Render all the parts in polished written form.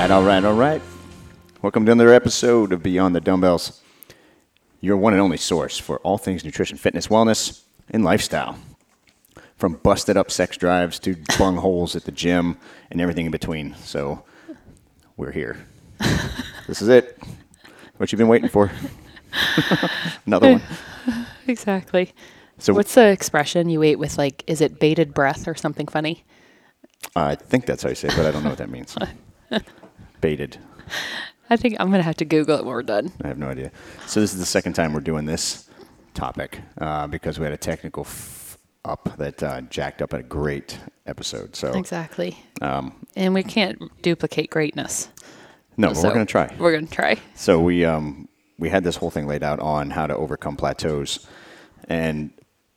All right. Welcome to another episode of Beyond the Dumbbells, your one and only source for all things nutrition, fitness, wellness, and lifestyle. From busted up sex drives to bung holes at the gym and everything in between. So we're here. This is it. What you've been waiting for. Another one. Exactly. So what's the expression you ate with, like, is it bated breath or something funny? I think that's how you say it, but I don't know what that means. Bated. I think I'm going to have to Google it when we're done. I have no idea. So this is the second time we're doing this topic because we had a technical up that jacked up a great episode. So exactly. And we can't duplicate greatness. No, but so we're going to try. We're going to try. So we had this whole thing laid out on how to overcome plateaus, and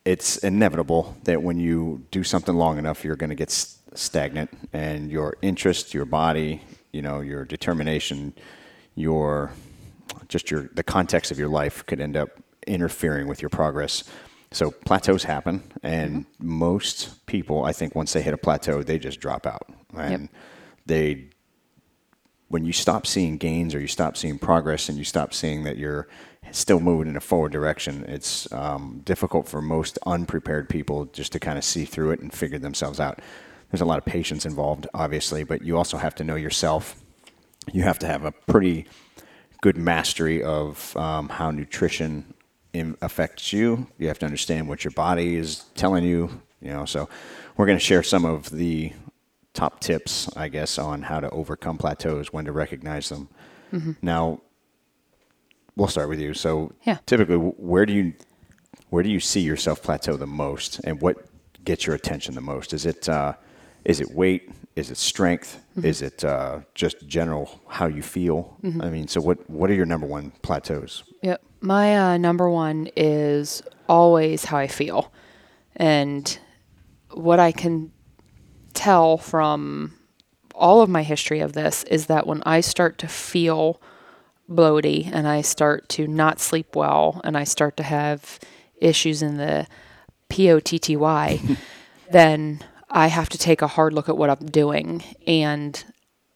it's inevitable that when you do something long enough, you're going to get stagnant, and your interest, your body, you know, your determination, the context of your life could end up interfering with your progress. So plateaus happen, and most people, I think, once they hit a plateau, they just drop out. And when you stop seeing gains or you stop seeing progress and you stop seeing that you're still moving in a forward direction, it's difficult for most unprepared people just to kind of see through it and figure themselves out. There's a lot of patience involved, obviously, but you also have to know yourself. You have to have a pretty good mastery of how nutrition affects you. You have to understand what your body is telling you, you know. So we're going to share some of the top tips, I guess, on how to overcome plateaus, when to recognize them. Mm-hmm. Now, we'll start with you. So typically, where do you see yourself plateau the most, and what gets your attention the most? Is it weight? Is it strength? Mm-hmm. Is it just general how you feel? Mm-hmm. I mean, so what are your number one plateaus? Yep. My number one is always how I feel. And what I can tell from all of my history of this is that when I start to feel bloated and I start to not sleep well and I start to have issues in the POTTY, then I have to take a hard look at what I'm doing. And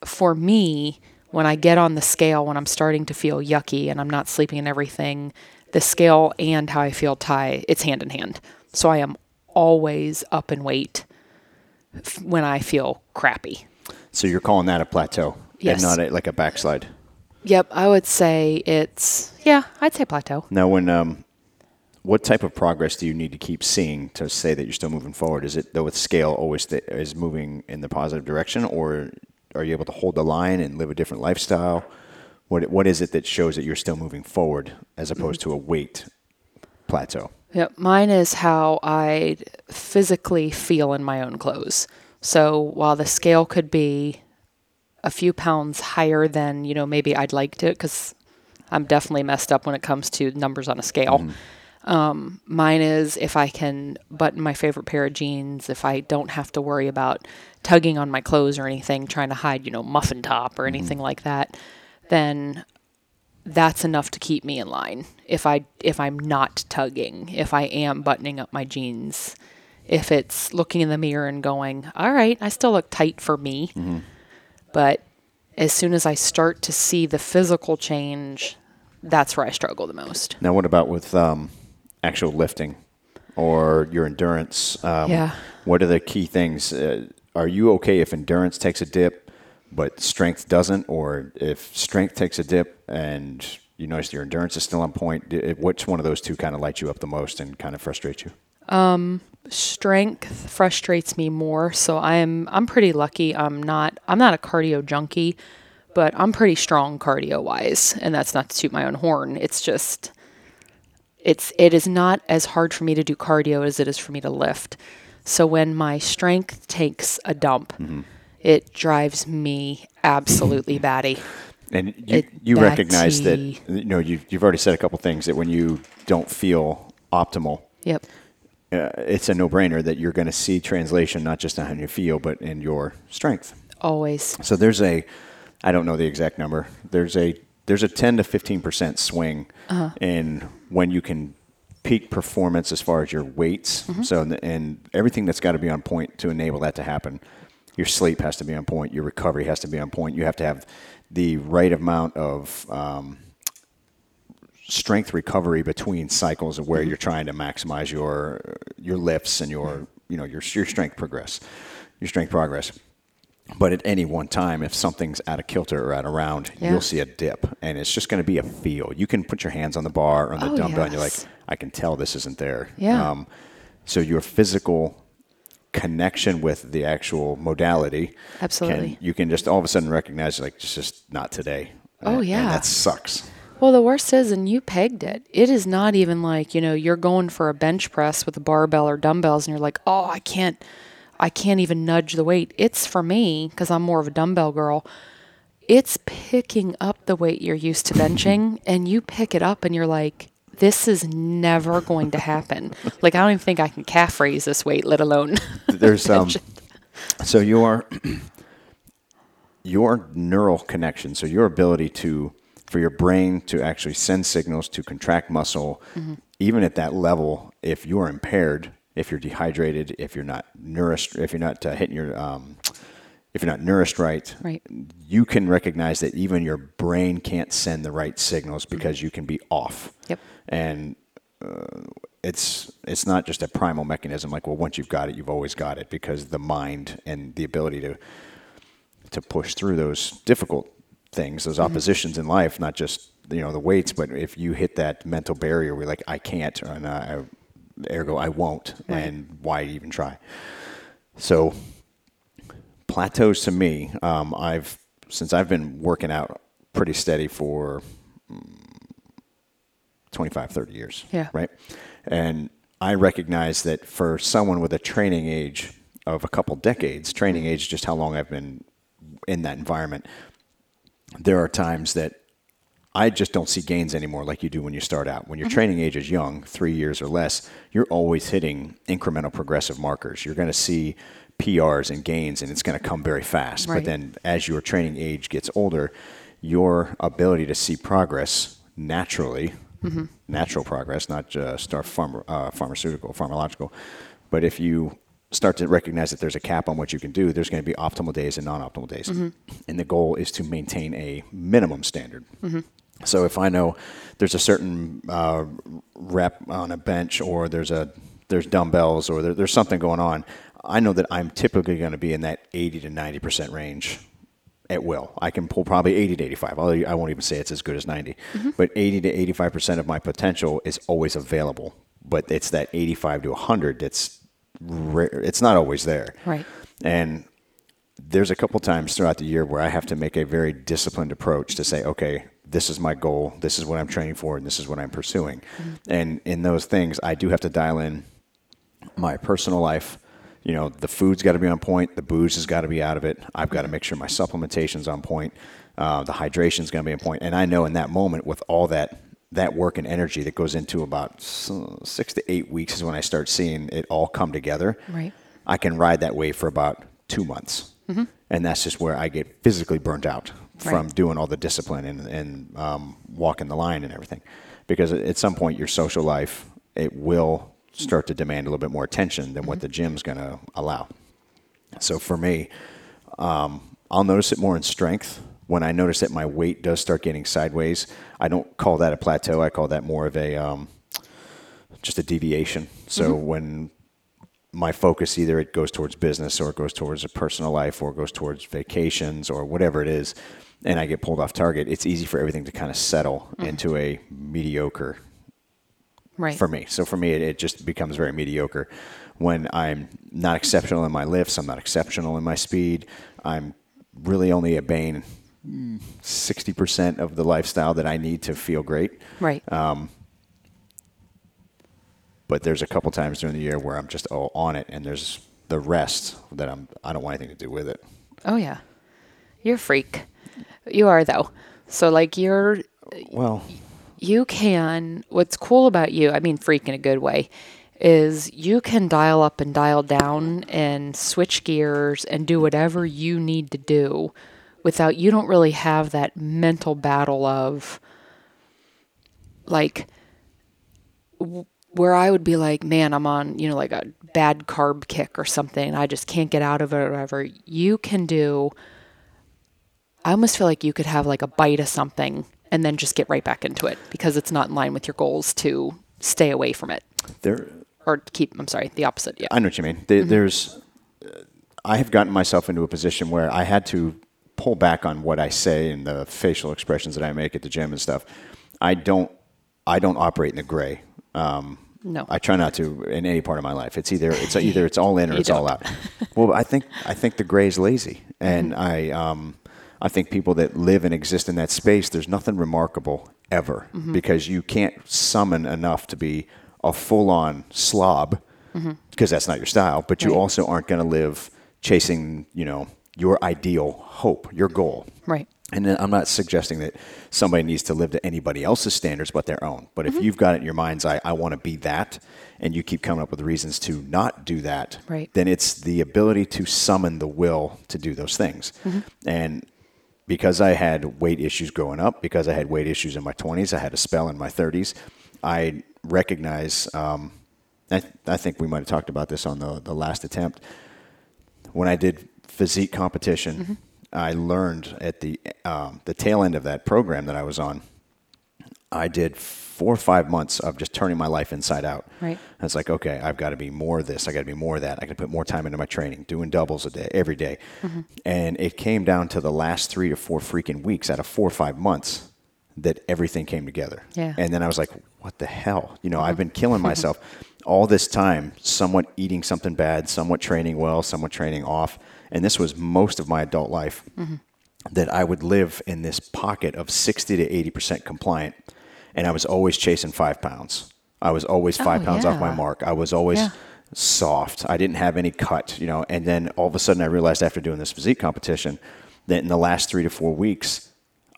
for me, when I get on the scale, when I'm starting to feel yucky and I'm not sleeping and everything, the scale and how I feel tie, it's hand in hand. So I am always up in weight when I feel crappy. So you're calling that a plateau? Yes. And not like a backslide? Yep. I would say I'd say plateau. Now when, what type of progress do you need to keep seeing to say that you're still moving forward? Is it, though, with scale always is moving in the positive direction, or are you able to hold the line and live a different lifestyle? What is it that shows that you're still moving forward as opposed to a weight plateau? Yep. Mine is how I physically feel in my own clothes. So while the scale could be a few pounds higher than, you know, maybe I'd like to, because I'm definitely messed up when it comes to numbers on a scale. Mm-hmm. Mine is if I can button my favorite pair of jeans, if I don't have to worry about tugging on my clothes or anything, trying to hide, you know, muffin top or anything like that, then that's enough to keep me in line. If I'm not tugging, if I am buttoning up my jeans, if it's looking in the mirror and going, all right, I still look tight for me. Mm-hmm. But as soon as I start to see the physical change, that's where I struggle the most. Now, what about with, actual lifting or your endurance? What are the key things? Are you okay if endurance takes a dip, but strength doesn't? Or if strength takes a dip and you notice your endurance is still on point, which one of those two kind of lights you up the most and kind of frustrates you? Strength frustrates me more. So I'm pretty lucky. I'm not a cardio junkie, but I'm pretty strong cardio wise. And that's not to toot my own horn. It's just, It is not as hard for me to do cardio as it is for me to lift. So when my strength takes a dump, it drives me absolutely batty. And you recognize that, you know, you've already said a couple things that when you don't feel optimal, it's a no-brainer that you're going to see translation not just on how you feel, but in your strength. Always. So there's I don't know the exact number, there's a 10 to 15% swing in when you can peak performance as far as your weights. So, and everything that's got to be on point to enable that to happen. your sleep has to be on point, your recovery has to be on point, you have to have the right amount of strength recovery between cycles of where you're trying to maximize your lifts and your strength progress, But at any one time, if something's out of kilter or out of round, you'll see a dip, and it's just going to be a feel. You can put your hands on the bar or on the dumbbell, and you're like, I can tell this isn't there. Yeah. So your physical connection with the actual modality, you can just all of a sudden recognize, like, it's just not today. And that sucks. Well, the worst is, and you pegged it, it is not even like, you're going for a bench press with a barbell or dumbbells, and you're like, oh, I can't even nudge the weight. It's for me, because I'm more of a dumbbell girl, it's picking up the weight you're used to benching, and you pick it up, and you're like, this is never going to happen. Like, I don't even think I can calf raise this weight, let alone there's so your neural connection, so your ability to, for your brain to actually send signals to contract muscle, even at that level, if you're impaired, if you're dehydrated, if you're not nourished, if you're not hitting your, if you're not nourished right, you can recognize that even your brain can't send the right signals because you can be off. Yep. And it's not just a primal mechanism like, well, once you've got it, you've always got it, because the mind and the ability to push through those difficult things, those oppositions in life, not just the weights, but if you hit that mental barrier where like, I can't, or ergo I won't, and why even try? So plateaus to me, I've been working out pretty steady for 25, 30 years, right? And I recognize that for someone with a training age of a couple decades, training age, just how long I've been in that environment, there are times that I just don't see gains anymore like you do when you start out. When your training age is young, 3 years or less, you're always hitting incremental progressive markers. You're going to see PRs and gains, and it's going to come very fast. Right. But then as your training age gets older, your ability to see progress naturally, natural progress, not just pharmacological, but if you start to recognize that there's a cap on what you can do, there's going to be optimal days and non-optimal days. And the goal is to maintain a minimum standard. So if I know there's a certain rep on a bench, or there's dumbbells, or there's something going on, I know that I'm typically going to be in that 80 to 90% range at will. I can pull probably 80 to 85. I won't even say it's as good as 90. But 80 to 85% of my potential is always available. But it's that 85 to 100 that's rare. It's not always there. Right. And there's a couple times throughout the year where I have to make a very disciplined approach to say, okay, this is my goal, this is what I'm training for, and this is what I'm pursuing. And in those things, I do have to dial in my personal life. The food's got to be on point, the booze has got to be out of it, I've got to make sure my supplementation's on point, the hydration's going to be on point. And I know in that moment, with all that work and energy that goes into about 6 to 8 weeks is when I start seeing it all come together. Right. I can ride that wave for about 2 months. And that's just where I get physically burnt out from doing all the discipline and walking the line and everything. Because at some point, your social life, it will start to demand a little bit more attention than what the gym's going to allow. So for me, I'll notice it more in strength. When I notice that my weight does start getting sideways, I don't call that a plateau. I call that more of a just a deviation. So when my focus, either it goes towards business, or it goes towards a personal life, or it goes towards vacations, or whatever it is, and I get pulled off target, it's easy for everything to kind of settle into a mediocre for me. So for me, it just becomes very mediocre. When I'm not exceptional in my lifts, I'm not exceptional in my speed, I'm really only obeying 60% of the lifestyle that I need to feel great. Right. But there's a couple times during the year where I'm just on it, and there's the rest that I don't want anything to do with it. Oh yeah, you're a freak. You are though. So like you can. What's cool about you, I mean, freak in a good way, is you can dial up and dial down and switch gears and do whatever you need to do without, you don't really have that mental battle of like, where I would be like, man, I'm on, you know, like a bad carb kick or something. I just can't get out of it or whatever. You can do, I almost feel like you could have like a bite of something and then just get right back into it because it's not in line with your goals to stay away from it. The opposite. Yeah. I know what you mean. I have gotten myself into a position where I had to pull back on what I say and the facial expressions that I make at the gym and stuff. I don't operate in the gray. No, I try not to in any part of my life. It's either it's all in or it's all out. Well, I think the gray is lazy, and mm-hmm. I think people that live and exist in that space, there's nothing remarkable ever mm-hmm. because you can't summon enough to be a full-on slob mm-hmm. because that's not your style. But you also aren't going to live chasing, you know, your ideal hope, your goal. Right. And I'm not suggesting that somebody needs to live to anybody else's standards but their own. But mm-hmm. if you've got it in your mind's eye, I want to be that, and you keep coming up with reasons to not do that, right. then it's the ability to summon the will to do those things. Mm-hmm. And because I had weight issues growing up, because I had weight issues in my 20s, I had a spell in my 30s, I recognize, I think we might have talked about this on the last attempt, when I did physique competition, mm-hmm. I learned at the tail end of that program that I was on, I did 4 or 5 months of just turning my life inside out. Right. I was like, okay, I've got to be more of this. I got to be more of that. I got to put more time into my training, doing doubles a day, every day. Mm-hmm. And it came down to the last 3 to 4 freaking weeks out of 4 or 5 months that everything came together. Yeah. And then I was like, what the hell? You know, mm-hmm. I've been killing myself all this time, somewhat eating something bad, somewhat training well, somewhat training off. And this was most of my adult life mm-hmm. that I would live in this pocket of 60 to 80% compliant. And I was always chasing 5 pounds. I was always 5 pounds off my mark. I was always soft. I didn't have any cut, you know, and then all of a sudden I realized after doing this physique competition that in the last 3 to 4 weeks,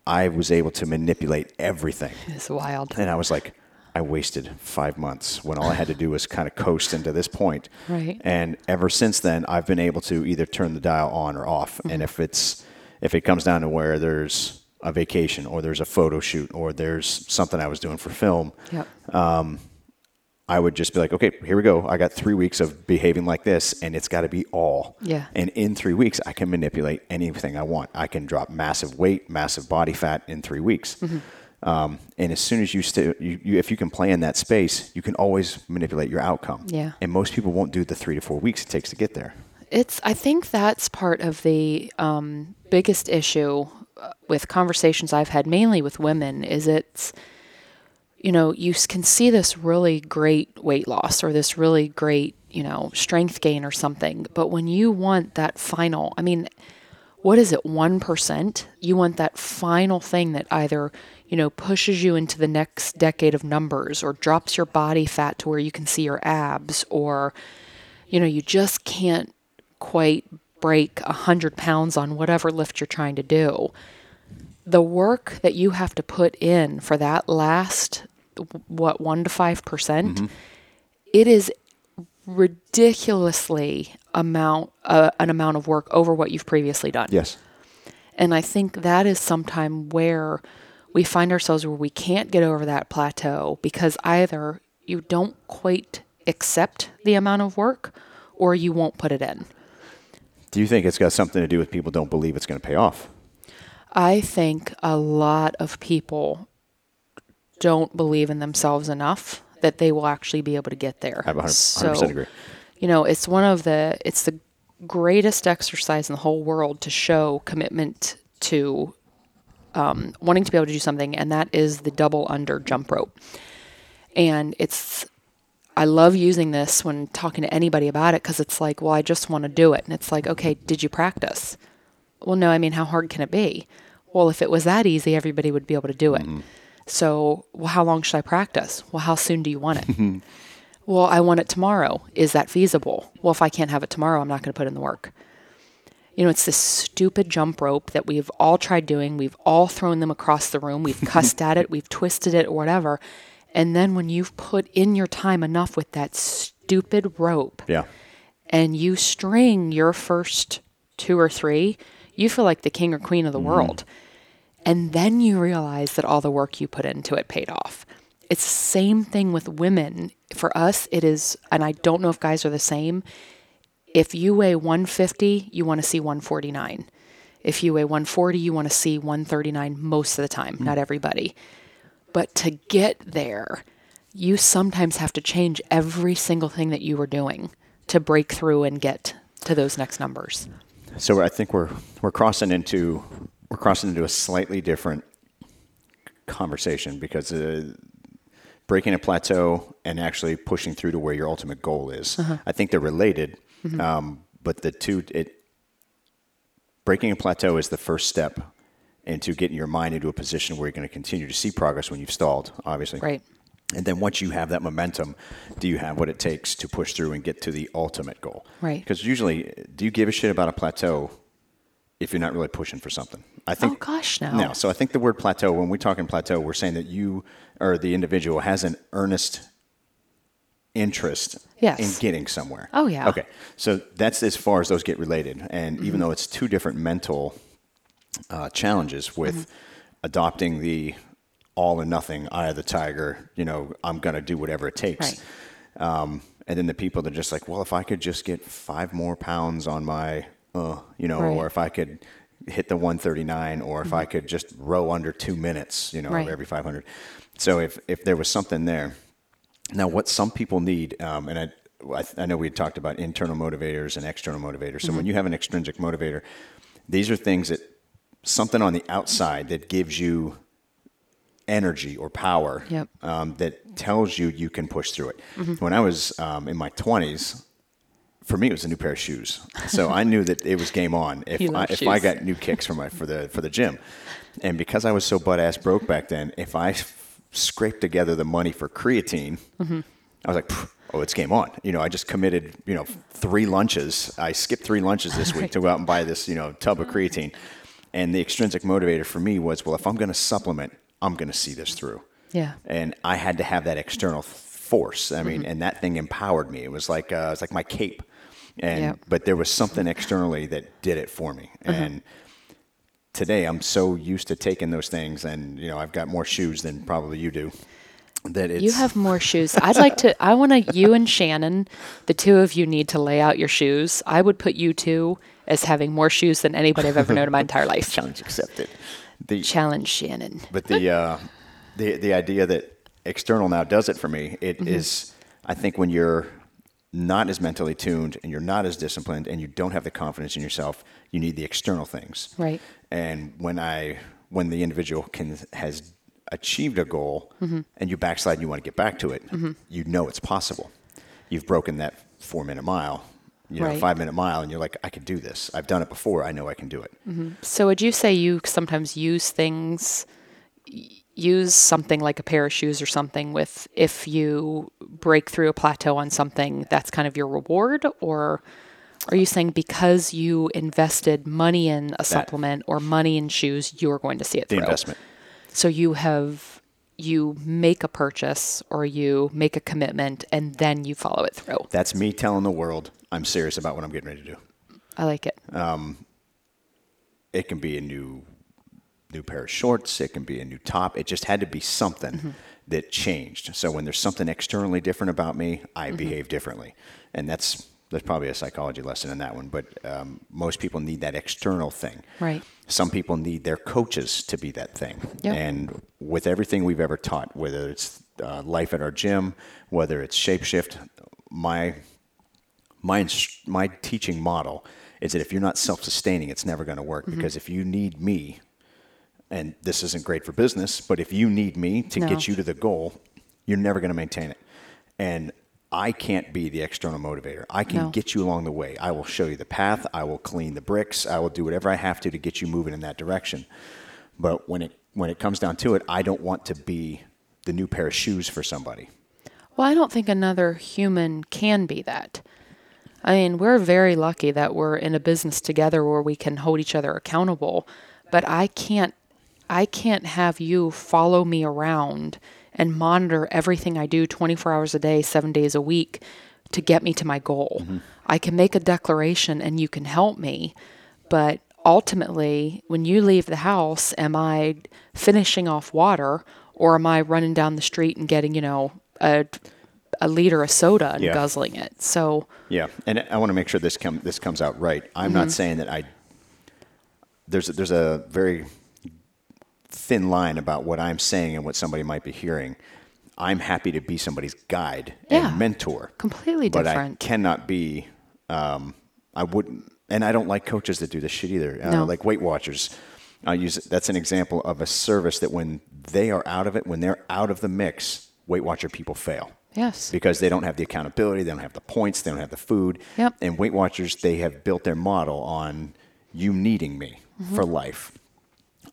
I was able to manipulate everything. It's wild. And I was like, I wasted 5 months when all I had to do was kind of coast into this point. Right. And ever since then, I've been able to either turn the dial on or off. Mm-hmm. And if it comes down to where there's a vacation or there's a photo shoot or there's something I was doing for film, I would just be like, okay, here we go. I got 3 weeks of behaving like this and it's got to be all. Yeah. And in 3 weeks, I can manipulate anything I want. I can drop massive weight, massive body fat in 3 weeks. Mm-hmm. And as soon as if you can play in that space, you can always manipulate your outcome. Yeah. And most people won't do the 3 to 4 weeks it takes to get there. I think that's part of the biggest issue with conversations I've had mainly with women is it's, you know, you can see this really great weight loss or this really great, you know, strength gain or something. But when you want that final, I mean, what is it, 1%? You want that final thing that either, you know, pushes you into the next decade of numbers or drops your body fat to where you can see your abs or, you know, you just can't quite break 100 pounds on whatever lift you're trying to do. The work that you have to put in for that last, 1 to 5%, mm-hmm. it is ridiculously an amount of work over what you've previously done. Yes. And I think that is sometime where we find ourselves where we can't get over that plateau because either you don't quite accept the amount of work or you won't put it in. Do you think it's got something to do with people don't believe it's going to pay off? I think a lot of people don't believe in themselves enough that they will actually be able to get there. I 100% agree. You know, it's the greatest exercise in the whole world to show commitment to wanting to be able to do something, and that is the double under jump rope. And I love using this when talking to anybody about it because it's like, well, I just want to do it. And it's like, okay, did you practice? Well, no, I mean, how hard can it be? Well, if it was that easy, everybody would be able to do it. Mm-hmm. So, well, how long should I practice? Well, how soon do you want it? Well, I want it tomorrow. Is that feasible? Well, if I can't have it tomorrow, I'm not going to put in the work. You know, it's this stupid jump rope that we've all tried doing. We've all thrown them across the room. We've cussed at it. We've twisted it or whatever. And then when you've put in your time enough with that stupid rope and you string your first 2 or 3, you feel like the king or queen of the world. And then you realize that all the work you put into it paid off. It's the same thing with women. For us, it is, and I don't know if guys are the same, if you weigh 150, you want to see 149. If you weigh 140, you want to see 139 most of the time, not everybody. But to get there, you sometimes have to change every single thing that you were doing to break through and get to those next numbers. So I think we're crossing into a slightly different conversation, because breaking a plateau and actually pushing through to where your ultimate goal is. Uh-huh. I think they're related, mm-hmm. But the two, breaking a plateau is the first step into getting your mind into a position where you're going to continue to see progress when you've stalled, obviously. Right. And then once you have that momentum, do you have what it takes to push through and get to the ultimate goal? Right. Because usually, do you give a shit about a plateau if you're not really pushing for something? I think, no. So I think the word plateau, when we're talking plateau, we're saying that you or the individual has an earnest interest in getting somewhere. Oh, yeah. Okay. So that's as far as those get related. And even though it's two different mental challenges with adopting the all or nothing, eye of the tiger, I'm going to do whatever it takes. Right. And then the people that are just like, well, if I could just get 5 more pounds on my, right. or if I could hit the 139, or if I could just row under 2 minutes, right. every 500. So if there was something there. Now, what some people need, and I know we had talked about internal motivators and external motivators. So when you have an extrinsic motivator, these are things that something on the outside that gives you energy or power that tells you can push through it. When I was in my 20s, for me, it was a new pair of shoes. So I knew that it was game on if I got new kicks for the gym. And because I was so butt-ass broke back then, if I scraped together the money for creatine, I was like, oh, it's game on. I just committed, 3 lunches. I skipped 3 lunches this week to go out and buy this, tub of creatine. And the extrinsic motivator for me was, well, if I'm going to supplement, I'm going to see this through. Yeah. And I had to have that external force. I mean, and that thing empowered me. It was like my cape. And but there was something externally that did it for me. And today I'm so used to taking those things, and I've got more shoes than probably you do. That it's... You have more shoes. You and Shannon, the two of you need to lay out your shoes. I would put you two as having more shoes than anybody I've ever known in my entire life. Challenge accepted. The challenge, Shannon. But the idea that external now does it for me, it is, I think, when you're not as mentally tuned and you're not as disciplined and you don't have the confidence in yourself, you need the external things. Right. And when the individual has achieved a goal and you backslide and you want to get back to it, you know it's possible. You've broken that 4-minute mile. 5-minute mile, and you're like, I could do this. I've done it before. I know I can do it. So would you say you sometimes use something like a pair of shoes or something with, if you break through a plateau on something, that's kind of your reward? Or are you saying because you invested money in a supplement or money in shoes, you're going to see it through? The investment. So you make a purchase or you make a commitment and then you follow it through. That's me telling the world I'm serious about what I'm getting ready to do. I like it. It can be a new pair of shorts. It can be a new top. It just had to be something that changed. So when there's something externally different about me, I behave differently. And there's probably a psychology lesson in that one. But most people need that external thing. Right. Some people need their coaches to be that thing. Yep. And with everything we've ever taught, whether it's life at our gym, whether it's ShapeShift, my teaching model is that if you're not self-sustaining, it's never going to work. Because if you need me, and this isn't great for business, but if you need me to get you to the goal, you're never going to maintain it. And I can't be the external motivator. I can get you along the way. I will show you the path. I will clean the bricks. I will do whatever I have to get you moving in that direction. But when it comes down to it, I don't want to be the new pair of shoes for somebody. Well, I don't think another human can be that. I mean, we're very lucky that we're in a business together where we can hold each other accountable, but I can't have you follow me around and monitor everything I do 24 hours a day, 7 days a week to get me to my goal. I can make a declaration and you can help me, but ultimately, when you leave the house, am I finishing off water Or am I running down the street and getting, you know, a liter of soda and guzzling it? So yeah, and I want to make sure this comes out right. I'm not saying that there's a very thin line about what I'm saying and what somebody might be hearing. I'm happy to be somebody's guide and mentor. Completely different. But I cannot be. I wouldn't, and I don't like coaches that do this shit either. No. Like Weight Watchers. That's an example of a service that when they are out of it, when they're out of the mix, Weight Watcher people fail. Yes. Because they don't have the accountability, they don't have the points, they don't have the food. Yep. And Weight Watchers, they have built their model on you needing me for life.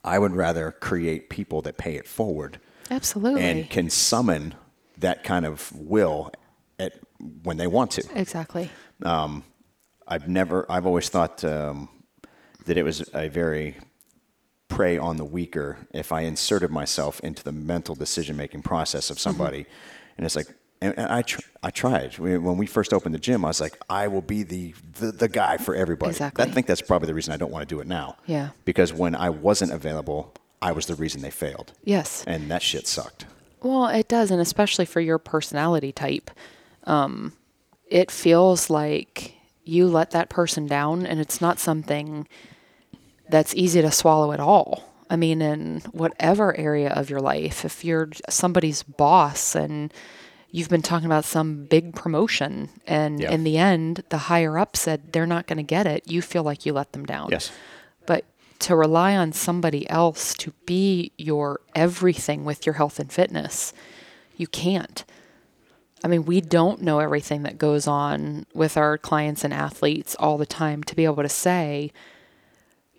I would rather create people that pay it forward. Absolutely. And can summon that kind of will when they want to. Exactly. I've always thought that it was a very prey on the weaker if I inserted myself into the mental decision-making process of somebody. And it's like, and I tried. When we first opened the gym, I was like, I will be the guy for everybody. Exactly. I think that's probably the reason I don't want to do it now. Yeah. Because when I wasn't available, I was the reason they failed. Yes. And that shit sucked. Well, it does, and especially for your personality type. It feels like you let that person down, and it's not something that's easy to swallow at all. I mean, in whatever area of your life, if you're somebody's boss and you've been talking about some big promotion and in the end, the higher up said they're not going to get it, you feel like you let them down. Yes. But to rely on somebody else to be your everything with your health and fitness, you can't. I mean, we don't know everything that goes on with our clients and athletes all the time to be able to say,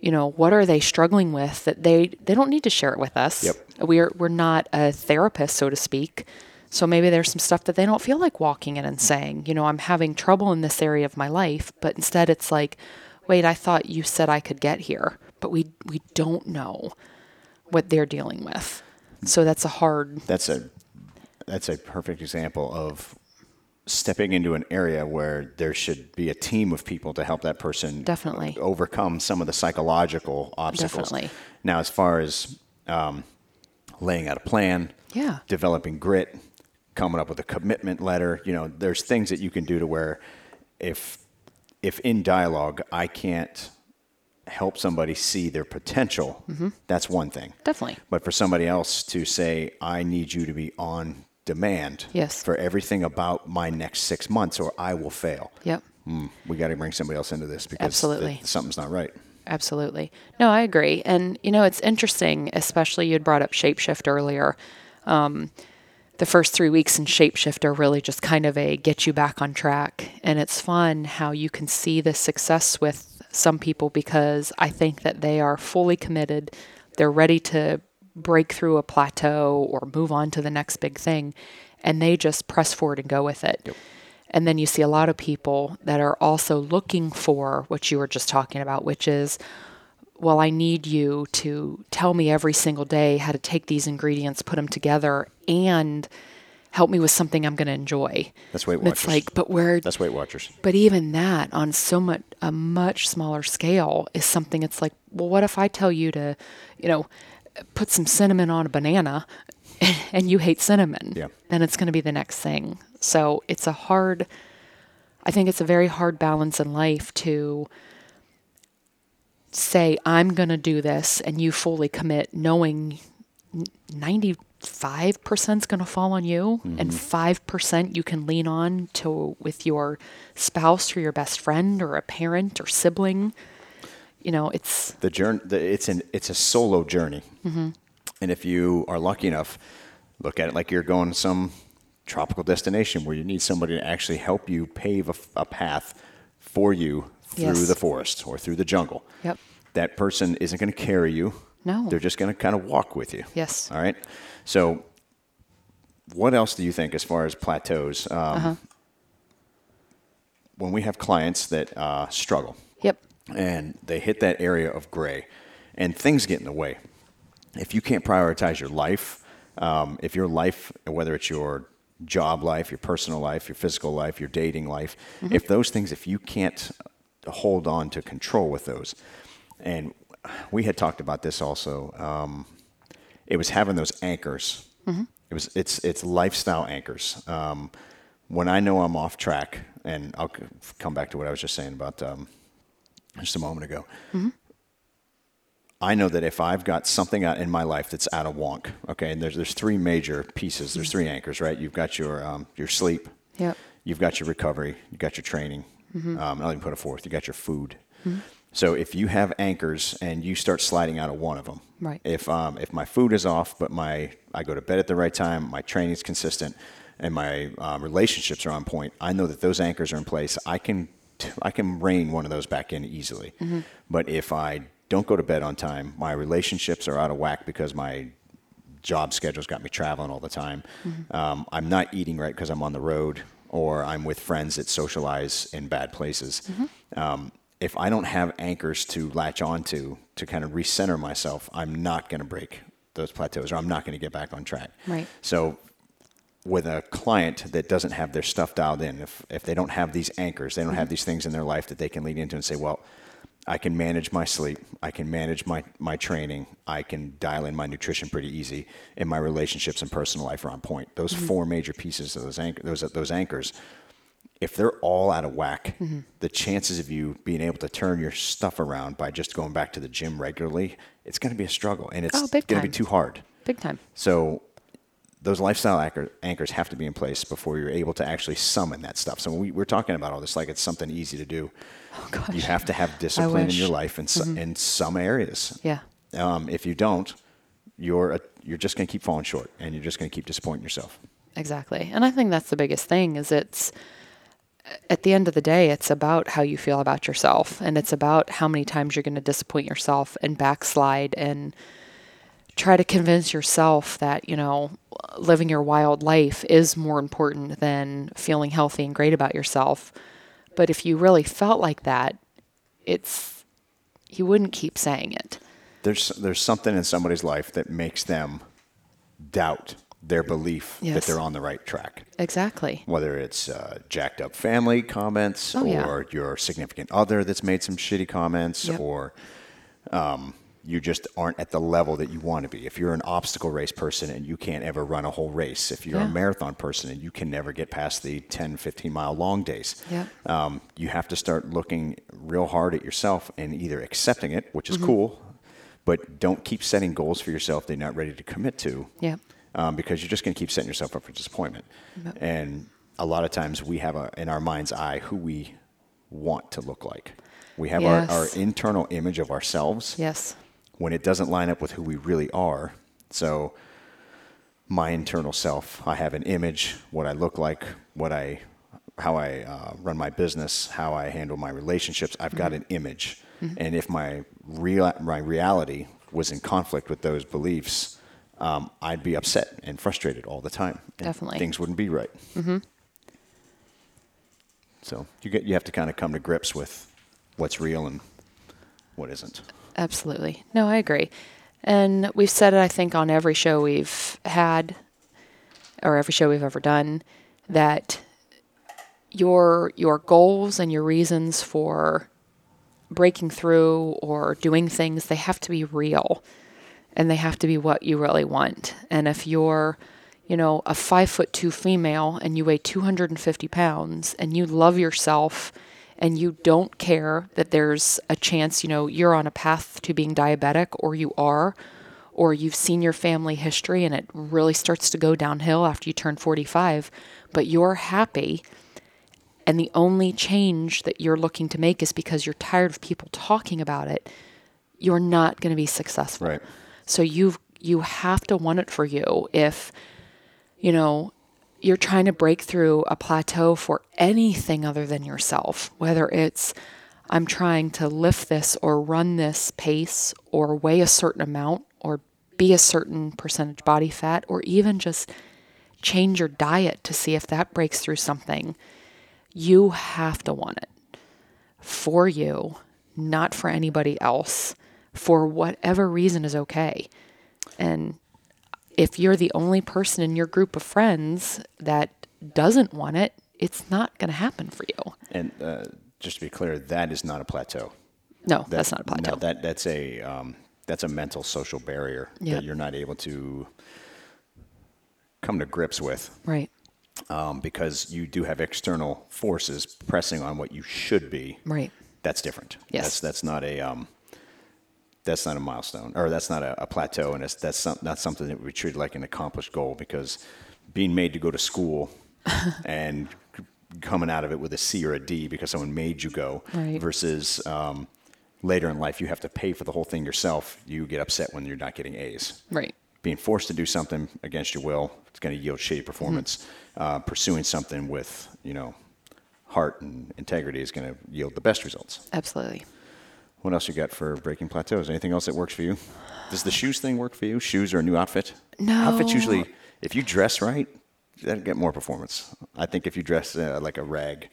you know, what are they struggling with that they don't need to share it with us. Yep. We're not a therapist, so to speak. So maybe there's some stuff that they don't feel like walking in and saying, you know, I'm having trouble in this area of my life. But instead it's like, wait, I thought you said I could get here. But we don't know what they're dealing with. So that's a hard... That's a perfect example of stepping into an area where there should be a team of people to help that person overcome some of the psychological obstacles. Definitely. Now, as far as laying out a plan, developing grit, coming up with a commitment letter, you know, there's things that you can do to where if in dialogue I can't help somebody see their potential, that's one thing. Definitely. But for somebody else to say, I need you to be on demand for everything about my next 6 months or I will fail. Yep. We got to bring somebody else into this because something's not right. Absolutely. No, I agree. And, you know, it's interesting, especially you'd brought up Shapeshift earlier. The first 3 weeks in Shapeshift are really just kind of a get you back on track. And it's fun how you can see the success with some people because I think that they are fully committed. They're ready to break through a plateau or move on to the next big thing. And they just press forward and go with it. Yep. And then you see a lot of people that are also looking for what you were just talking about, which is, well, I need you to tell me every single day how to take these ingredients, put them together, and help me with something I'm going to enjoy. That's Weight Watchers. It's like, that's Weight Watchers. But even that on a much smaller scale is something it's like, well, what if I tell you to, you know, put some cinnamon on a banana and you hate cinnamon? Yeah. Then it's going to be the next thing. So it's I think it's a very hard balance in life to say, I'm going to do this and you fully commit knowing 95% is going to fall on you and 5% you can lean on to with your spouse or your best friend or a parent or sibling. You know, it's the journey. It's a solo journey. And if you are lucky enough, look at it like you're going to some tropical destination where you need somebody to actually help you pave a path for you through the forest or through the jungle. Yep. That person isn't going to carry you. No. They're just going to kind of walk with you. Yes. All right. So what else do you think as far as plateaus? When we have clients that struggle. Yep. And they hit that area of gray and things get in the way. If you can't prioritize your life, if your life, whether it's your job life, your personal life, your physical life, your dating life, if those things, if you can't hold on to control with those and we had talked about this also. It was having those anchors Mm-hmm. It's lifestyle anchors. When I know I'm off track, and I'll come back to what I was just saying about just a moment ago. Mm-hmm. I know that if I've got something out in my life that's out of wonk, okay, and there's three major pieces, there's three anchors, right? You've got your sleep, yep. You've got your recovery, you've got your training, mm-hmm. I'll even put a fourth, you got your food. Mm-hmm. So if you have anchors and you start sliding out of one of them, right? If my food is off, but I go to bed at the right time, my training's consistent, and my relationships are on point, I know that those anchors are in place. I can rein one of those back in easily. Mm-hmm. But if I don't go to bed on time, my relationships are out of whack because my job schedule's got me traveling all the time. Mm-hmm. I'm not eating right because I'm on the road, or I'm with friends that socialize in bad places. Mm-hmm. If I don't have anchors to latch onto to kind of recenter myself, I'm not going to break those plateaus, or I'm not going to get back on track. Right. So with a client that doesn't have their stuff dialed in, if they don't have these anchors, they don't mm-hmm. have these things in their life that they can lean into and say, well, I can manage my sleep, I can manage my training, I can dial in my nutrition pretty easy, and my relationships and personal life are on point. Those mm-hmm. four major pieces of those anchors, if they're all out of whack, mm-hmm. the chances of you being able to turn your stuff around by just going back to the gym regularly, it's going to be a struggle, and it's going to be too hard. Big time. So those lifestyle anchors have to be in place before you're able to actually summon that stuff. So we're talking about all this like it's something easy to do. Oh, gosh. You have to have discipline in your life mm-hmm. in some areas. Yeah. If you don't, you're just going to keep falling short, and you're just going to keep disappointing yourself. Exactly. And I think that's the biggest thing is it's at the end of the day, it's about how you feel about yourself, and it's about how many times you're going to disappoint yourself and backslide and try to convince yourself that, living your wild life is more important than feeling healthy and great about yourself. But if you really felt like that, you wouldn't keep saying it. There's something in somebody's life that makes them doubt their belief yes. that they're on the right track. Exactly. Whether it's jacked up family comments or your significant other that's made some shitty comments yep. or you just aren't at the level that you want to be. If you're an obstacle race person and you can't ever run a whole race, if you're yeah. a marathon person and you can never get past the 10, 15-mile long days, yeah. You have to start looking real hard at yourself and either accepting it, which is mm-hmm. cool, but don't keep setting goals for yourself that you're not ready to commit to yeah. Because you're just going to keep setting yourself up for disappointment. Yep. And a lot of times we have in our mind's eye who we want to look like. We have yes. our internal image of ourselves. Yes. When it doesn't line up with who we really are. So my internal self, I have an image, what I look like, how I run my business, how I handle my relationships. I've mm-hmm. got an image. Mm-hmm. And if my reality was in conflict with those beliefs, I'd be upset and frustrated all the time. Definitely. Things wouldn't be right. Mm-hmm. So you have to kind of come to grips with what's real and what isn't. Absolutely. No, I agree. And we've said it, I think, on every show we've had or every show we've ever done, that your goals and your reasons for breaking through or doing things, they have to be real, and they have to be what you really want. And if you're, a 5'2" female and you weigh 250 pounds and you love yourself and you don't care that there's a chance, you're on a path to being diabetic, or you are, or you've seen your family history and it really starts to go downhill after you turn 45, but you're happy, and the only change that you're looking to make is because you're tired of people talking about it, you're not going to be successful. Right. So you have to want it for you. If, you're trying to break through a plateau for anything other than yourself, whether it's I'm trying to lift this or run this pace or weigh a certain amount or be a certain percentage body fat, or even just change your diet to see if that breaks through something, you have to want it for you, not for anybody else, for whatever reason is okay. And if you're the only person in your group of friends that doesn't want it, it's not going to happen for you. And just to be clear, that is not a plateau. No, that's not a plateau. No, that's a mental social barrier yep. that you're not able to come to grips with. Right. Because you do have external forces pressing on what you should be. Right. That's different. Yes. That's not a milestone, or that's not a plateau, and that's not something that we treat like an accomplished goal, because being made to go to school and coming out of it with a C or a D because someone made you go, right, versus later in life you have to pay for the whole thing yourself. You get upset when you're not getting A's. Right. Being forced to do something against your will, it's going to yield shitty performance. Mm-hmm. Pursuing something with, heart and integrity is going to yield the best results. Absolutely. What else you got for breaking plateaus? Anything else that works for you? Does the shoes thing work for you? Shoes or a new outfit? No. Outfits usually, if you dress right, that'll get more performance. I think if you dress like a rag,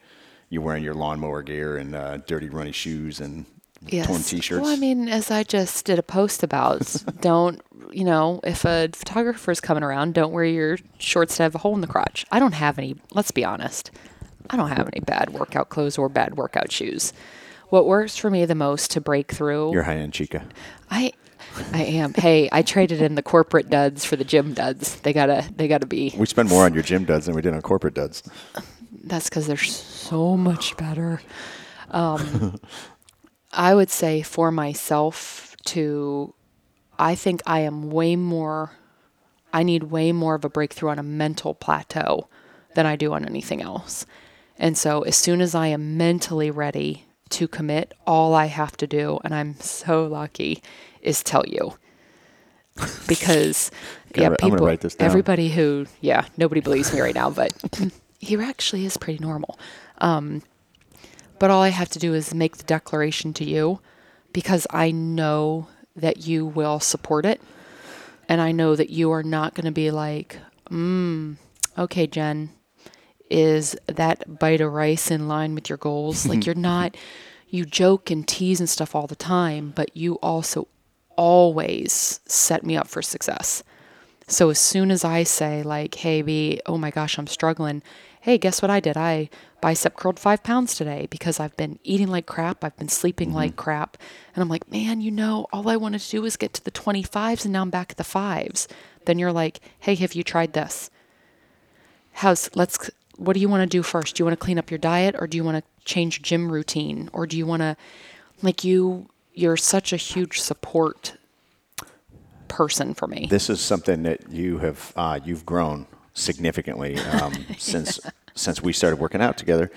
you're wearing your lawnmower gear and dirty runny shoes and torn T-shirts. Well, as I just did a post about, don't, if a photographer is coming around, don't wear your shorts that have a hole in the crotch. I don't have any, let's be honest, I don't have any bad workout clothes or bad workout shoes. What works for me the most to break through... You're high-end chica. I am. Hey, I traded in the corporate duds for the gym duds. They gotta be... We spend more on your gym duds than we did on corporate duds. That's because they're so much better. I would say for myself I think I am way more... I need way more of a breakthrough on a mental plateau than I do on anything else. And so as soon as I am mentally ready to commit, all I have to do, and I'm so lucky, is tell you. Because I'm gonna write this down. Everybody who, nobody believes me right now, but he actually is pretty normal. But all I have to do is make the declaration to you, because I know that you will support it. And I know that you are not going to be like, okay, Jen, is that bite of rice in line with your goals? Like, you're not, you joke and tease and stuff all the time, but you also always set me up for success. So as soon as I say like, hey B, oh my gosh, I'm struggling. Hey, guess what I did? I bicep curled 5 pounds today because I've been eating like crap. I've been sleeping like crap. And I'm like, man, all I wanted to do was get to the 25s and now I'm back at the 5s. Then you're like, hey, have you tried this? What do you want to do first? Do you want to clean up your diet, or do you want to change your gym routine? Or do you want to, you're such a huge support person for me. This is something that you have, you've grown significantly since we started working out together.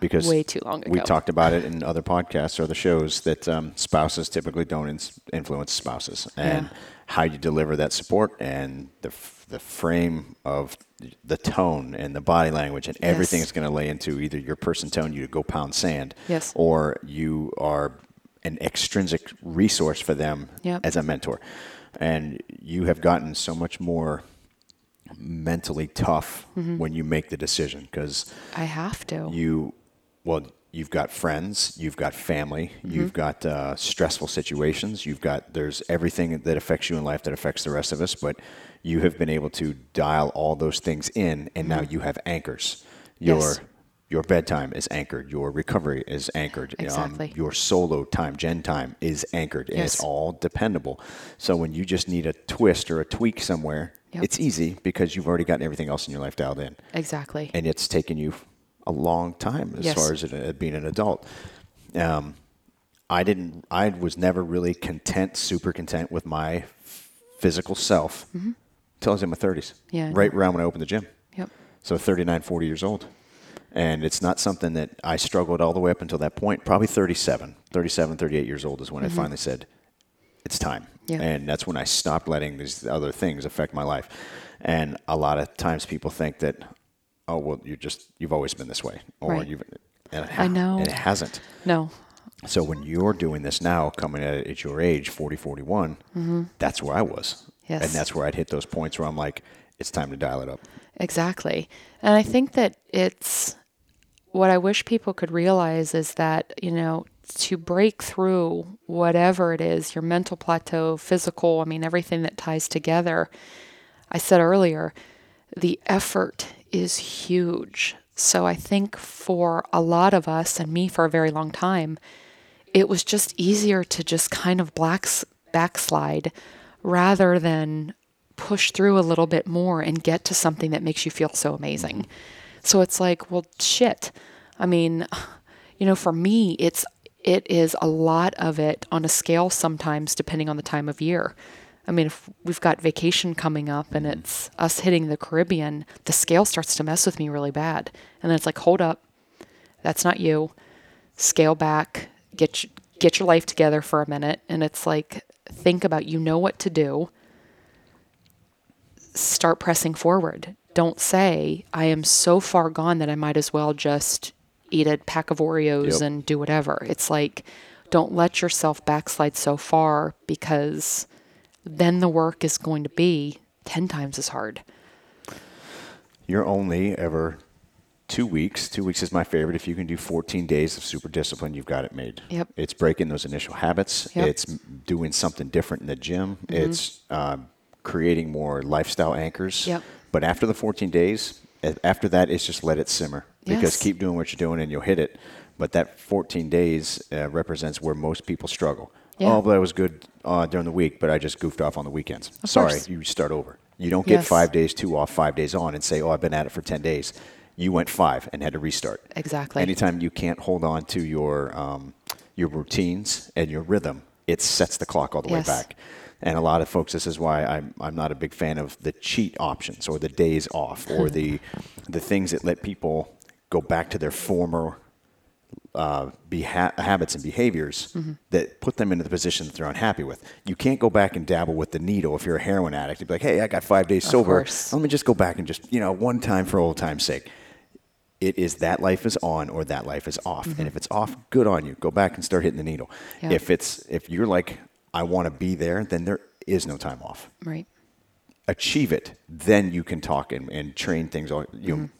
Because way too long ago. We talked about it in other podcasts or other shows that spouses typically don't influence spouses, and how you deliver that support and the frame of the tone and the body language and everything is going to lay into either your person telling you to go pound sand, or you are an extrinsic resource for them as a mentor. And you have gotten so much more mentally tough when you make the decision, because I have to. You've got friends, you've got family, you've got stressful situations, there's everything that affects you in life that affects the rest of us, but you have been able to dial all those things in, and now you have anchors. Your bedtime is anchored. Your recovery is anchored. Exactly. Your solo time, Gen time, is anchored. And it's all dependable. So when you just need a twist or a tweak somewhere, it's easy because you've already gotten everything else in your life dialed in. Exactly. And it's taken you a long time as far as being an adult. I was never really super content with my physical self until I was in my 30s. Yeah. Right around when I opened the gym. Yep. So 39, 40 years old. And it's not something that I struggled all the way up until that point. Probably 37, 38 years old is when I finally said, it's time. Yeah. And that's when I stopped letting these other things affect my life. And a lot of times people think that, oh, well, you've always been this way. Or I know. And it hasn't. No. So when you're doing this now, coming at it at your age, 40, 41, that's where I was. Yes. And that's where I'd hit those points where I'm like, it's time to dial it up. Exactly. And I think that it's... What I wish people could realize is that, to break through whatever it is, your mental plateau, physical, everything that ties together, I said earlier, the effort is huge. So I think for a lot of us, and me for a very long time, it was just easier to just kind of backslide rather than push through a little bit more and get to something that makes you feel so amazing. So it's like, well, shit. I mean, you know, for me, it is a lot of it on a scale sometimes depending on the time of year. I mean, if we've got vacation coming up and it's us hitting the Caribbean, the scale starts to mess with me really bad. And then it's like, hold up, that's not you. Scale back, get your life together for a minute. And it's like, think about, you know what to do. Start pressing forward. Don't say, I am so far gone that I might as well just eat a pack of Oreos and do whatever. It's like, don't let yourself backslide so far, because then the work is going to be 10 times as hard. You're only ever 2 weeks. 2 weeks is my favorite. If you can do 14 days of super discipline, you've got it made. Yep. It's breaking those initial habits. Yep. It's doing something different in the gym. Mm-hmm. It's creating more lifestyle anchors. Yep. But after the 14 days, after that, it's just let it simmer. Yes. Because keep doing what you're doing and you'll hit it. But that 14 days represents where most people struggle. Yeah. Oh, but I was good during the week, but I just goofed off on the weekends. Of Sorry, course. You start over. You don't get 5 days, two off, 5 days on, and say, oh, I've been at it for 10 days. You went five and had to restart. Exactly. Anytime you can't hold on to your routines and your rhythm, it sets the clock all the way back. And a lot of folks, this is why I'm not a big fan of the cheat options or the days off or the things that let people go back to their former habits and behaviors that put them into the position that they're unhappy with. You can't go back and dabble with the needle if you're a heroin addict. You'd be like, hey, I got 5 days sober. Let me just go back and just, one time for old time's sake. It is that life is on or that life is off. And if it's off, good on you. Go back and start hitting the needle. Yeah. If you're like, I want to be there, then there is no time off. Right. Achieve it. Then you can talk and train things.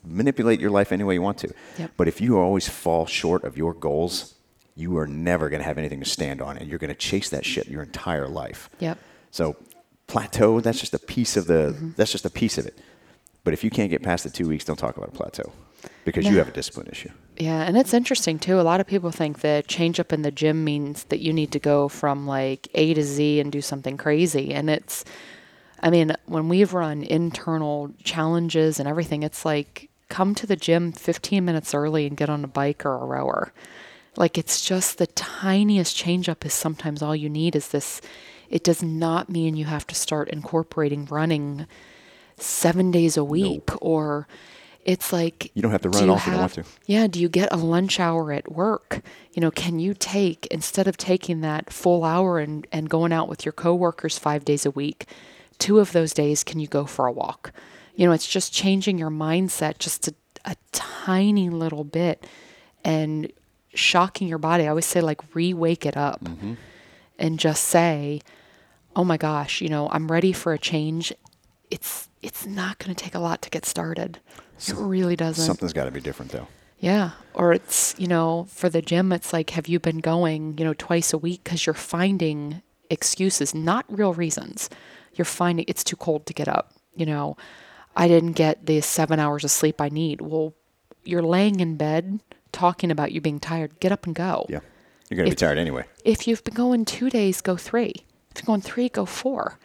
Manipulate your life any way you want to. Yep. But if you always fall short of your goals, you are never going to have anything to stand on, and you're going to chase that shit your entire life. Yep. So plateau, that's just a piece of it. But if you can't get past the 2 weeks, don't talk about a plateau, because you have a discipline issue. Yeah, and it's interesting, too. A lot of people think that change up in the gym means that you need to go from, like, A to Z and do something crazy. And it's, I mean, when we've run internal challenges and everything, it's like, come to the gym 15 minutes early and get on a bike or a rower. Like, it's just the tiniest change up is sometimes all you need is this. It does not mean you have to start incorporating running 7 days a week or... It's like, you don't have to run off if you don't want to. Yeah. Do you get a lunch hour at work? You know, can you take, instead of taking that full hour and going out with your coworkers 5 days a week, two of those days, can you go for a walk? You know, it's just changing your mindset just a tiny little bit and shocking your body. I always say, like, re-wake it up and just say, oh my gosh, I'm ready for a change. It's not going to take a lot to get started. It really doesn't. Something's got to be different, though. Yeah. Or it's, for the gym, it's like, have you been going, twice a week? Because you're finding excuses, not real reasons. You're finding it's too cold to get up. I didn't get the 7 hours of sleep I need. Well, you're laying in bed talking about you being tired. Get up and go. Yeah. You're going to be tired anyway. If you've been going 2 days, go three. If you're going three, go four.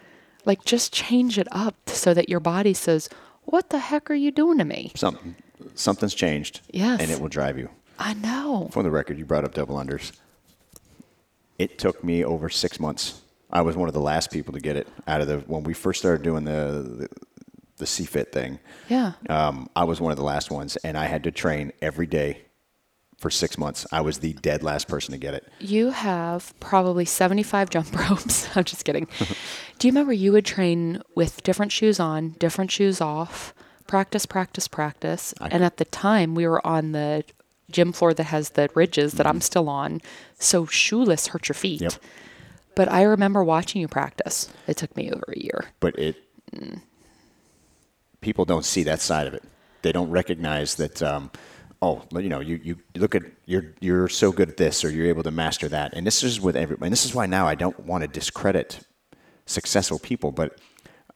Like, just change it up so that your body says, what the heck are you doing to me? Something's changed. Yes. And it will drive you. I know. For the record, you brought up double unders. It took me over 6 months. I was one of the last people to get it out of when we first started doing the CFIT thing. Yeah. I was one of the last ones, and I had to train every day for 6 months. I was the dead last person to get it. You have probably 75 jump ropes. I'm just kidding. Do you remember you would train with different shoes on, different shoes off, practice. And at the time, we were on the gym floor that has the ridges that I'm still on. So shoeless hurt your feet. Yep. But I remember watching you practice. It took me over a year. But people don't see that side of it. They don't recognize that, you look at, you're so good at this, or you're able to master that. And this is with everybody. And this is why now I don't want to discredit successful people, but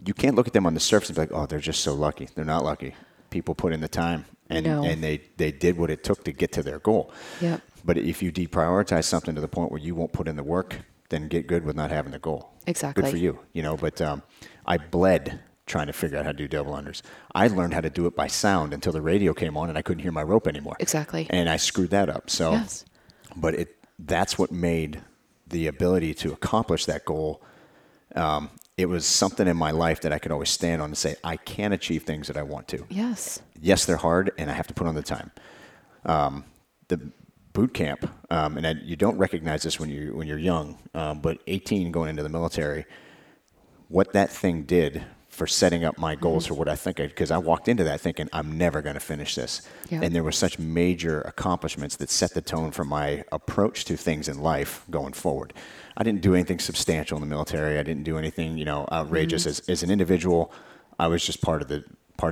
you can't look at them on the surface and be like, oh, they're just so lucky. They're not lucky. People put in the time and they did what it took to get to their goal. Yep. But if you deprioritize something to the point where you won't put in the work, then get good with not having the goal. Exactly. Good for you, but I bled trying to figure out how to do double unders. I learned how to do it by sound until the radio came on and I couldn't hear my rope anymore. Exactly. And I screwed that up. So, yes. But that's what made the ability to accomplish that goal. It was something in my life that I could always stand on and say, I can achieve things that I want to. Yes. Yes, they're hard and I have to put on the time. The boot camp, and you don't recognize this when you're young, but 18 going into the military, what that thing did for setting up my goals for what I think, because I walked into that thinking I'm never going to finish this. Yep. And there were such major accomplishments that set the tone for my approach to things in life going forward. I didn't do anything substantial in the military. I didn't do anything, outrageous as an individual. I was just part of the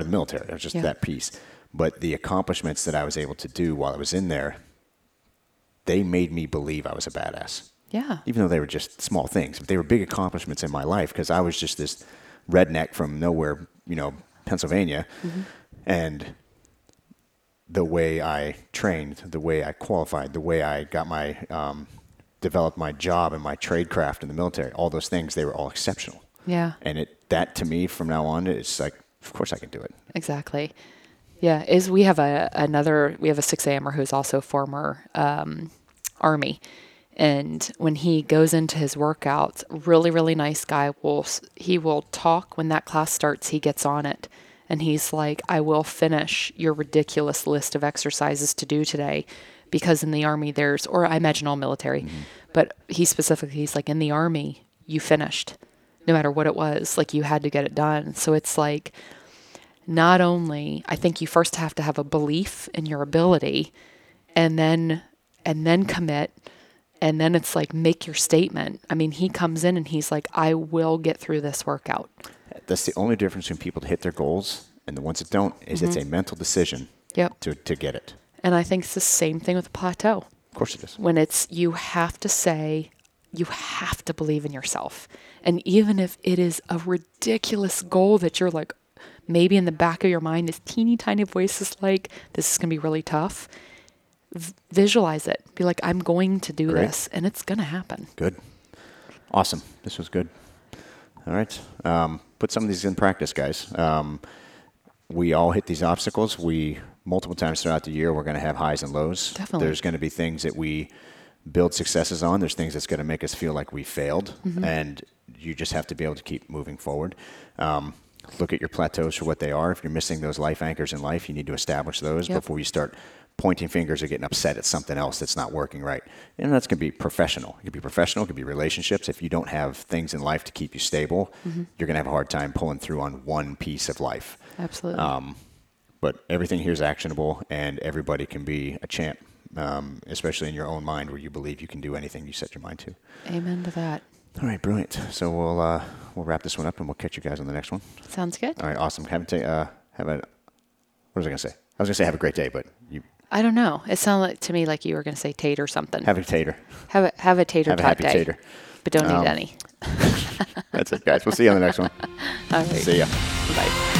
military. I was just that piece. But the accomplishments that I was able to do while I was in there, they made me believe I was a badass. Yeah. Even though they were just small things, but they were big accomplishments in my life because I was just this redneck from nowhere, Pennsylvania. Mm-hmm. And the way I trained, the way I qualified, the way I got my developed my job and my trade craft in the military, all those things, they were all exceptional. Yeah. And that to me from now on, it's like, of course I can do it. Exactly. Yeah. Is we have a 6-ammer who's also former Army. And when he goes into his workouts, really, really nice guy, he will talk. When that class starts, he gets on it. And he's like, I will finish your ridiculous list of exercises to do today. Because in the Army or I imagine all military, but he's like, in the Army, you finished. No matter what it was, like you had to get it done. So it's like, not only, I think you first have to have a belief in your ability and then commit. And then it's like, make your statement. I mean, he comes in and he's like, I will get through this workout. That's the only difference between people that hit their goals and the ones that don't is it's a mental decision to get it. And I think it's the same thing with the plateau. Of course it is. When you have to believe in yourself. And even if it is a ridiculous goal that you're like, maybe in the back of your mind, this teeny tiny voice is like, this is going to be really tough. Visualize it. Be like, I'm going to do this, and it's going to happen. Good. Awesome. This was good. All right. Put some of these in practice, guys. We all hit these obstacles. Multiple times throughout the year, we're going to have highs and lows. Definitely. There's going to be things that we build successes on. There's things that's going to make us feel like we failed, and you just have to be able to keep moving forward. Look at your plateaus for what they are. If you're missing those life anchors in life, you need to establish those before you start pointing fingers or getting upset at something else that's not working right. And that's going to be professional. It could be professional. It could be relationships. If you don't have things in life to keep you stable, you're going to have a hard time pulling through on one piece of life. Absolutely. But everything here is actionable, and everybody can be a champ, especially in your own mind where you believe you can do anything you set your mind to. Amen to that. All right, brilliant. So we'll wrap this one up, and we'll catch you guys on the next one. Sounds good. All right, awesome. What was I going to say? I was going to say have a great day, but you... I don't know. It sounded to me like you were going to say tater or something. Have a tater. Have a tater tot day. Have a happy tater. But don't eat any. That's it, guys. We'll see you on the next one. All right. See ya. Bye.